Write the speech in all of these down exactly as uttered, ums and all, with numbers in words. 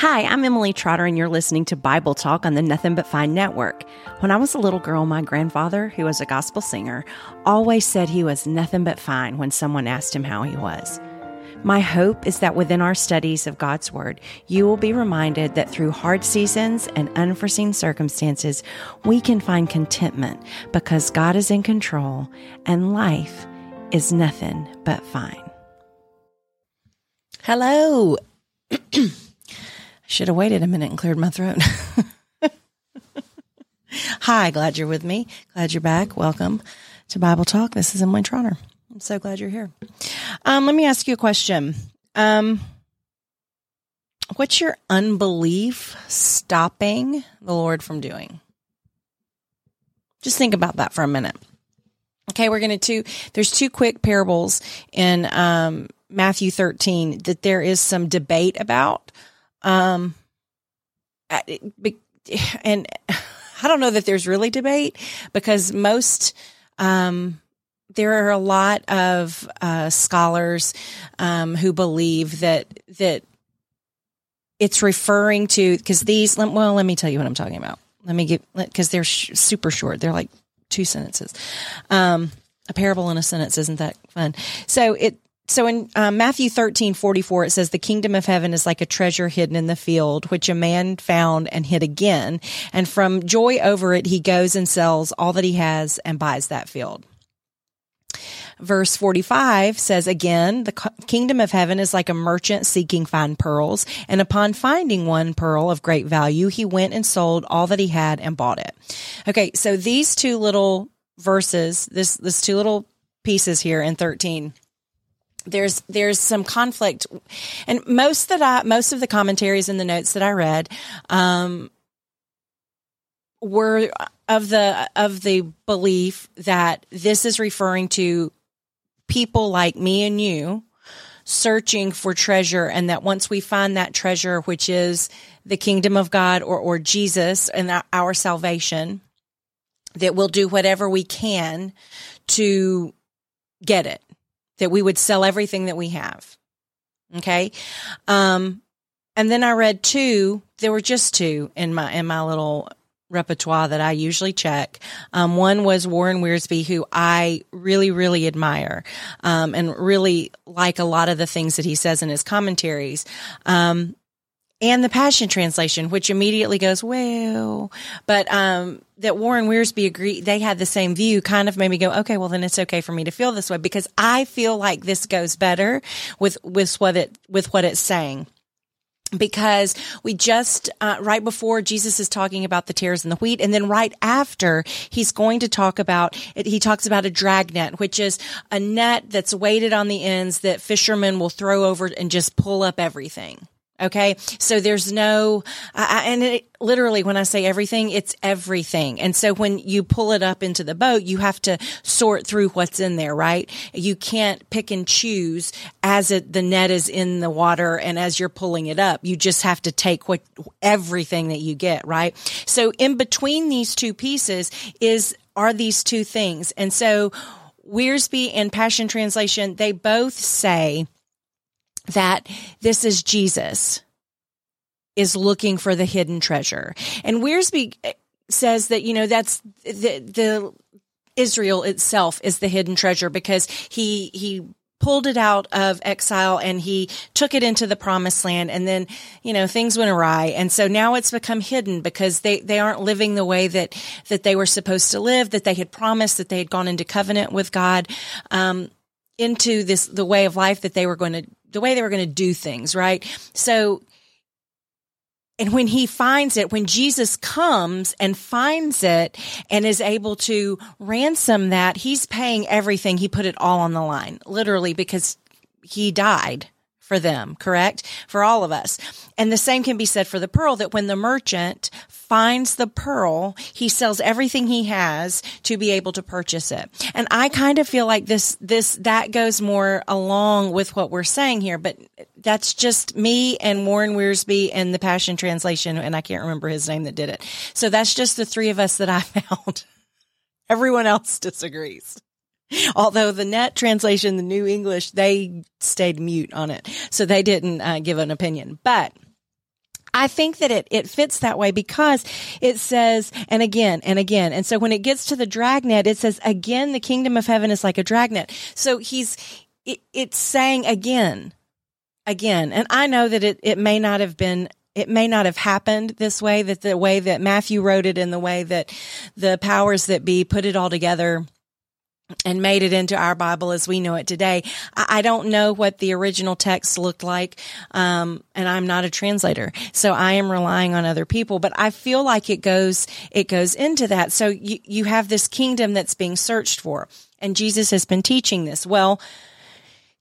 Hi, I'm Emily Trotter, and you're listening to Bible Talk on the Nothing But Fine Network. When I was a little girl, my grandfather, who was a gospel singer, always said he was nothing but fine when someone asked him how he was. My hope is that within our studies of God's Word, you will be reminded that through hard seasons and unforeseen circumstances, we can find contentment because God is in control and life is nothing but fine. Hello. I should have waited a minute and cleared my throat. Hi, glad you're with me. Glad you're back. Welcome to Bible Talk. This is Emily Trotter. I'm so glad you're here. Um, let me ask you a question. Um, what's your unbelief stopping the Lord from doing? Just think about that for a minute. Okay, we're going to, there's two quick parables in um, Matthew thirteen that there is some debate about. Um, and I don't know that there's really debate because most, um, there are a lot of, uh, scholars, um, who believe that, that it's referring to, cause these, well, let me tell you what I'm talking about. Let me get, cause they're sh- super short. They're like two sentences. Um, a parable in a sentence. Isn't that fun? So it, So in uh, Matthew thirteen forty-four, it says, "The kingdom of heaven is like a treasure hidden in the field, which a man found and hid again. And from joy over it, he goes and sells all that he has and buys that field." Verse forty-five says, "Again, the kingdom of heaven is like a merchant seeking fine pearls. And upon finding one pearl of great value, he went and sold all that he had and bought it." Okay, so these two little verses, this, this two little pieces here in thirteen, There's there's some conflict, and most that I most of the commentaries and the notes that I read um, were of the of the belief that this is referring to people like me and you searching for treasure, and that once we find that treasure, which is the kingdom of God or or Jesus and our salvation, that we'll do whatever we can to get it. That we would sell everything that we have. Okay. Um, and then I read two, there were just two in my, in my little repertoire that I usually check. Um, one was Warren Wiersbe, who I really, really admire, um, and really like a lot of the things that he says in his commentaries. Um, and the Passion Translation, which immediately goes, well, but, um, that Warren Wiersbe agreed, they had the same view, kind of made me go, okay, well then it's okay for me to feel this way because I feel like this goes better with, with what it, with what it's saying. Because we just, uh, right before Jesus is talking about the tares and the wheat, and then right after he's going to talk about, he talks about a dragnet, which is a net that's weighted on the ends that fishermen will throw over and just pull up everything. Okay. So there's no, I, and it, literally when I say everything, it's everything. And so when you pull it up into the boat, you have to sort through what's in there, right? You can't pick and choose as it, the net is in the water. And as you're pulling it up, you just have to take what everything that you get, right? So in between these two pieces is, are these two things. And so Wiersbe and Passion Translation, they both say that this is Jesus is looking for the hidden treasure. And Wiersbe says that, you know, that's the, the Israel itself is the hidden treasure because he, he pulled it out of exile and he took it into the promised land. And then, you know, things went awry. And so now it's become hidden because they, they aren't living the way that, that they were supposed to live, that they had promised, that they had gone into covenant with God, um, into this, the way of life that they were going to, the way they were going to do things, right? So, and when he finds it, when Jesus comes and finds it and is able to ransom that, he's paying everything. He put it all on the line, literally, because he died for them, correct? For all of us. And the same can be said for the pearl, that when the merchant finds the pearl, he sells everything he has to be able to purchase it. And I kind of feel like this, this, that goes more along with what we're saying here, but that's just me and Warren Wiersbe and the Passion Translation. And I can't remember his name that did it. So that's just the three of us that I found. Everyone else disagrees. Although the net translation, the New English, they stayed mute on it. So they didn't uh, give an opinion, but I think that it, it fits that way because it says, and again, and again. And so when it gets to the dragnet, it says, again, the kingdom of heaven is like a dragnet. So he's, it, it's saying again, again. And I know that it, it may not have been, it may not have happened this way, that the way that Matthew wrote it and the way that the powers that be put it all together and made it into our Bible as we know it today. I don't know what the original text looked like, um, and I'm not a translator, so I am relying on other people. But I feel like it goes it goes into that. So you, you have this kingdom that's being searched for, and Jesus has been teaching this. Well,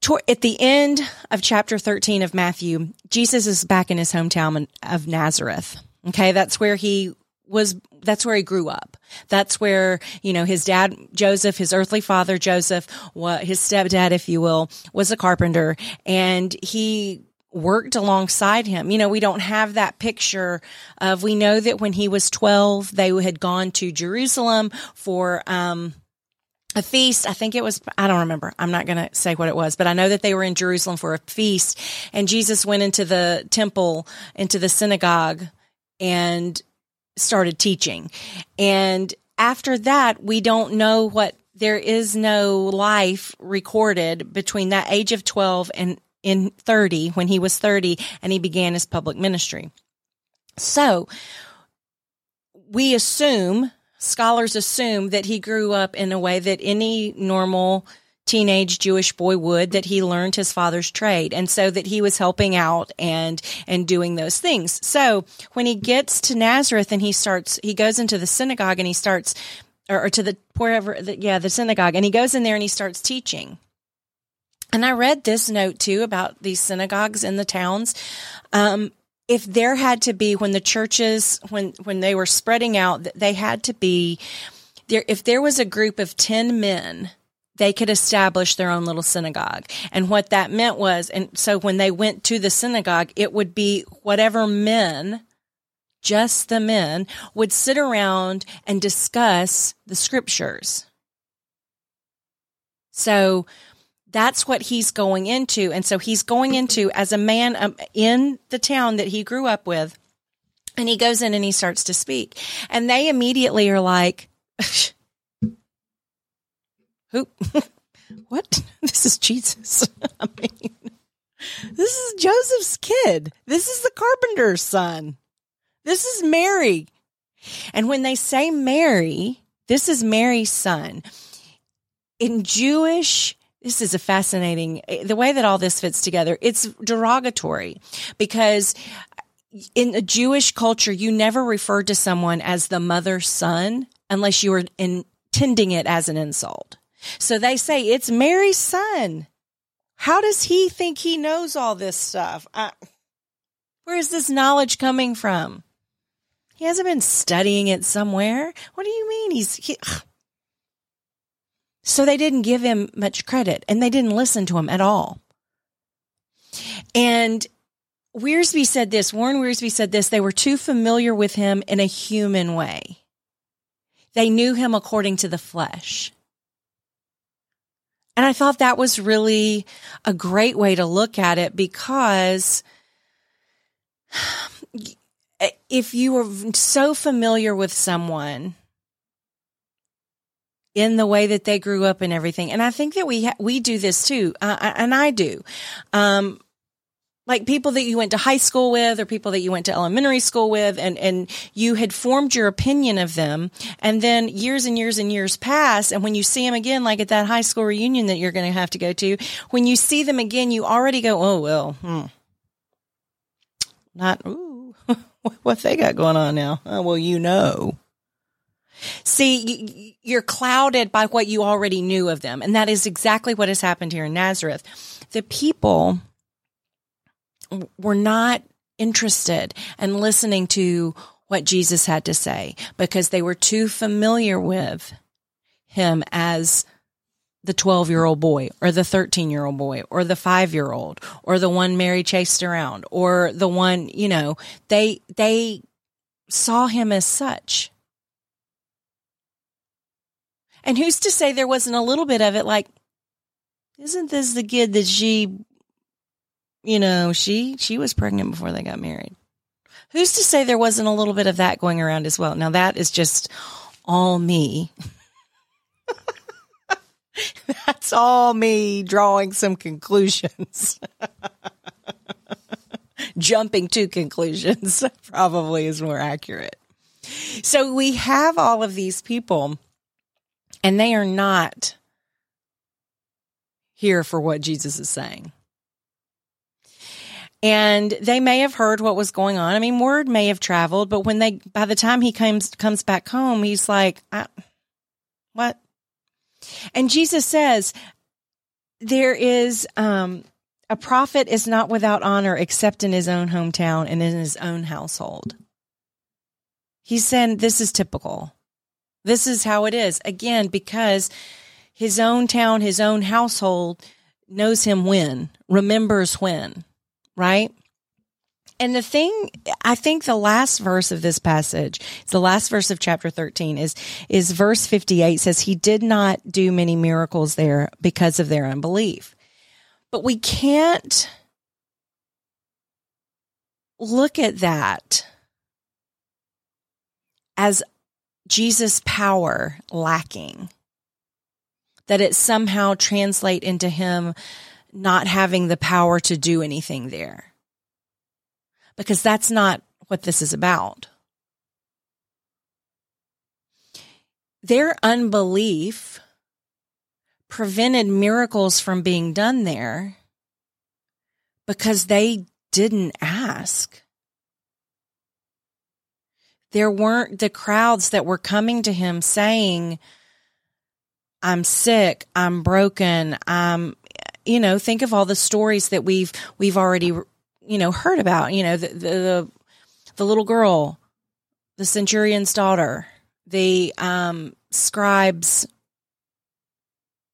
toward, at the end of chapter thirteen of Matthew, Jesus is back in his hometown of Nazareth. Okay, that's where he was. That's where he grew up. That's where, you know, his dad, Joseph, his earthly father, Joseph, his stepdad, if you will, was a carpenter, and he worked alongside him. You know, we don't have that picture of, we know that when he was twelve, they had gone to Jerusalem for, um, a feast. I think it was, I don't remember. I'm not going to say what it was, but I know that they were in Jerusalem for a feast, and Jesus went into the temple, into the synagogue, and started teaching. And after that, we don't know what, there is no life recorded between that age of twelve and in thirty, when he was thirty and he began his public ministry. So we assume, scholars assume, that he grew up in a way that any normal teenage Jewish boy would, that he learned his father's trade, and so that he was helping out and and doing those things. So when he gets to Nazareth and he starts, he goes into the synagogue and he starts, or, or to the wherever, the, yeah, the synagogue, and he goes in there and he starts teaching. And I read this note too about these synagogues in the towns. Um, if there had to be, when the churches, when when they were spreading out, they had to be there. If there was a group of ten men, they could establish their own little synagogue. And what that meant was, and so when they went to the synagogue, it would be whatever men, just the men, would sit around and discuss the scriptures. So that's what he's going into. And so he's going into, as a man um, in the town that he grew up with, and he goes in and he starts to speak. And they immediately are like, who? What? This is Jesus. I mean, this is Joseph's kid. This is the carpenter's son. This is Mary. And when they say Mary, this is Mary's son. In Jewish, this is a fascinating, the way that all this fits together, it's derogatory, because in a Jewish culture, you never referred to someone as the mother's son unless you were intending it as an insult. So they say, it's Mary's son. How does he think he knows all this stuff? I, where is this knowledge coming from? He hasn't been studying it somewhere. What do you mean? He's he, So they didn't give him much credit, and they didn't listen to him at all. And Wiersbe said this, Warren Wiersbe said this, they were too familiar with him in a human way. They knew him according to the flesh. And I thought that was really a great way to look at it, because if you were so familiar with someone in the way that they grew up and everything, and I think that we ha- we do this too, uh, and I do, um, like people that you went to high school with, or people that you went to elementary school with, and, and you had formed your opinion of them, and then years and years and years pass, and when you see them again, like at that high school reunion that you're going to have to go to, when you see them again, you already go, oh, well, hmm. not, ooh, what they got going on now? Oh, well, you know. See, you're clouded by what you already knew of them, and that is exactly what has happened here in Nazareth. The people were not interested in listening to what Jesus had to say, because they were too familiar with him as the twelve-year-old boy, or the thirteen-year-old boy, or the five-year-old, or the one Mary chased around, or the one, you know, they they saw him as such. And who's to say there wasn't a little bit of it, like, isn't this the kid that she... You know, she, she was pregnant before they got married. Who's to say there wasn't a little bit of that going around as well? Now, that is just all me. That's all me drawing some conclusions. Jumping to conclusions probably is more accurate. So we have all of these people, and they are not here for what Jesus is saying. And they may have heard what was going on. I mean, word may have traveled, but when they, by the time he comes comes back home, he's like, I, what? And Jesus says, there is, um, a prophet is not without honor except in his own hometown and in his own household. He's saying this is typical. This is how it is. Again, because his own town, his own household knows him when, remembers when, right? And the thing, I think the last verse of this passage, it's the last verse of chapter thirteen, is is verse fifty-eight says, he did not do many miracles there because of their unbelief. But we can't look at that as Jesus' power lacking, that it somehow translate into him not having the power to do anything there. Because that's not what this is about. Their unbelief prevented miracles from being done there because they didn't ask. There weren't the crowds that were coming to him saying, I'm sick, I'm broken, I'm, you know, think of all the stories that we've we've already you know, heard about, you know, the, the, the little girl, the centurion's daughter, the, um, scribe's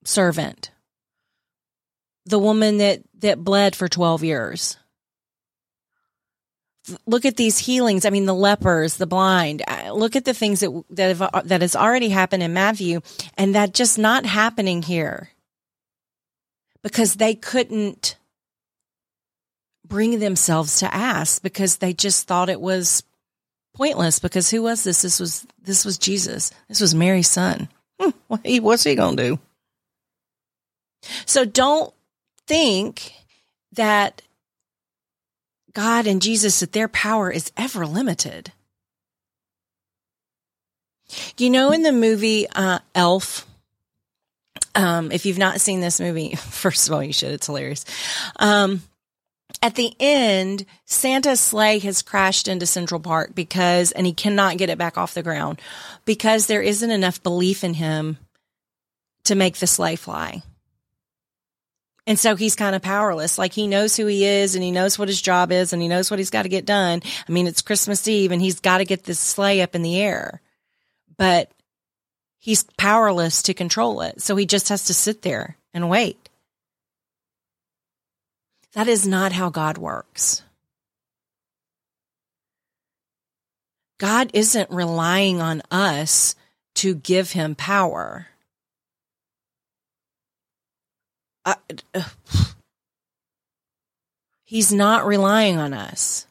servant, the woman that, that bled for twelve years. Look at these healings. I mean, the lepers, the blind, look at the things that, that, have, that has already happened in Matthew, and that just not happening here because they couldn't bring themselves to ask because they just thought it was pointless. Because who was this? This was this was Jesus. This was Mary's son. Hmm, what's he gonna do? So don't think that God and Jesus, that their power is ever limited. You know, in the movie uh, Elf. Um, if you've not seen this movie, first of all, you should. It's hilarious. Um, At the end, Santa's sleigh has crashed into Central Park because, and he cannot get it back off the ground because there isn't enough belief in him to make the sleigh fly. And so he's kind of powerless. Like, he knows who he is, and he knows what his job is, and he knows what he's got to get done. I mean, it's Christmas Eve, and he's got to get this sleigh up in the air, but he's powerless to control it. So he just has to sit there and wait. That is not how God works. God isn't relying on us to give him power. I, uh, he's not relying on us.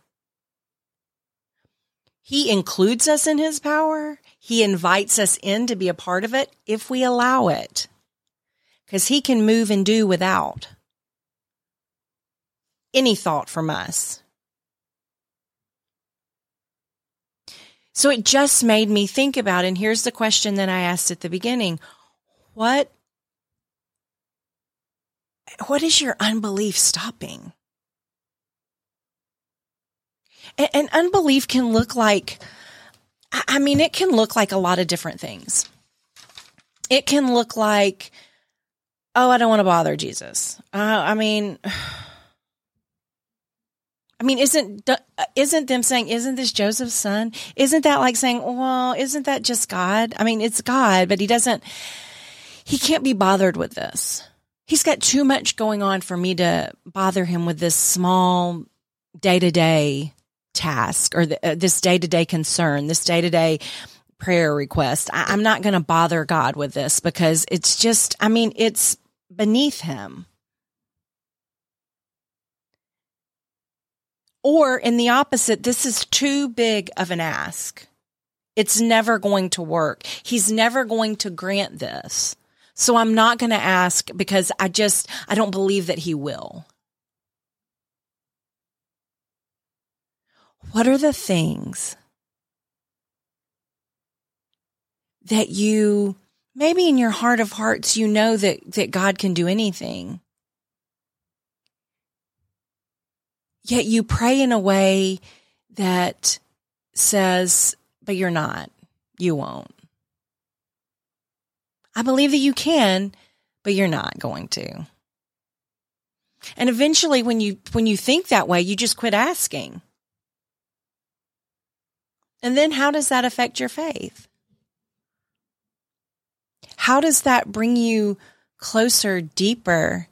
He includes us in his power. He invites us in to be a part of it if we allow it, because he can move and do without any thought from us. So it just made me think about, and here's the question that I asked at the beginning, what, what is your unbelief stopping? And, and unbelief can look like, I mean, it can look like a lot of different things. It can look like, oh, I don't want to bother Jesus. Uh, I mean... I mean, isn't isn't them saying, isn't this Joseph's son? Isn't that like saying, well, isn't that just God? I mean, it's God, but he doesn't, he can't be bothered with this. He's got too much going on for me to bother him with this small day-to-day task, or the, uh, this day-to-day concern, this day-to-day prayer request. I, I'm not going to bother God with this because it's just, I mean, it's beneath him. Or in the opposite, this is too big of an ask. It's never going to work. He's never going to grant this. So I'm not going to ask because I just, I don't believe that he will. What are the things that you, maybe in your heart of hearts, you know that, that God can do anything? Yet you pray in a way that says, but you're not, you won't. I believe that you can, but you're not going to. And eventually when you, when you think that way, you just quit asking. And then how does that affect your faith? How does that bring you closer, deeper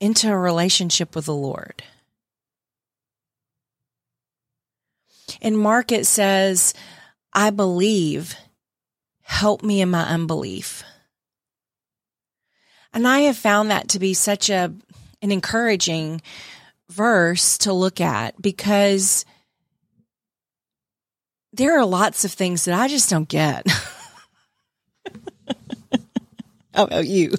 into a relationship with the Lord? In Mark, it says, I believe, help me in my unbelief. And I have found that to be such a an encouraging verse to look at, because there are lots of things that I just don't get. How about you?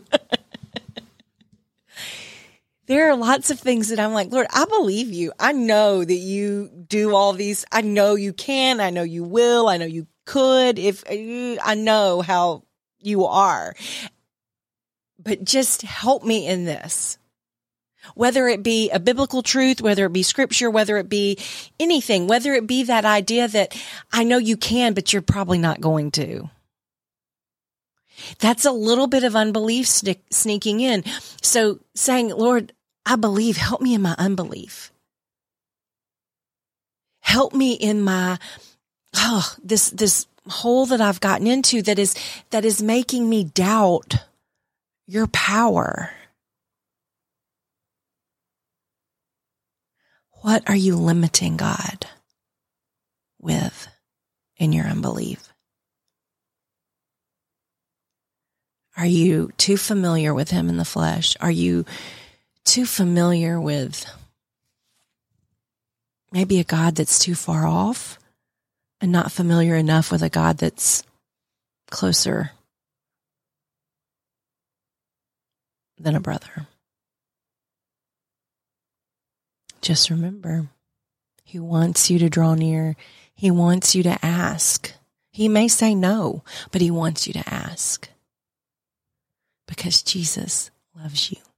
There are lots of things that I'm like, Lord, I believe you. I know that you do all these. I know you can. I know you will. I know you could. If I know how you are. But just help me in this. Whether it be a biblical truth, whether it be scripture, whether it be anything, whether it be that idea that I know you can, but you're probably not going to. That's a little bit of unbelief sneaking in. So saying, Lord, I believe, help me in my unbelief. Help me in my, oh, this, this hole that I've gotten into that is, that is making me doubt your power. What are you limiting God with in your unbelief? Are you too familiar with him in the flesh? Are you too familiar with maybe a God that's too far off and not familiar enough with a God that's closer than a brother? Just remember, he wants you to draw near. He wants you to ask. He may say no, but he wants you to ask. Because Jesus loves you.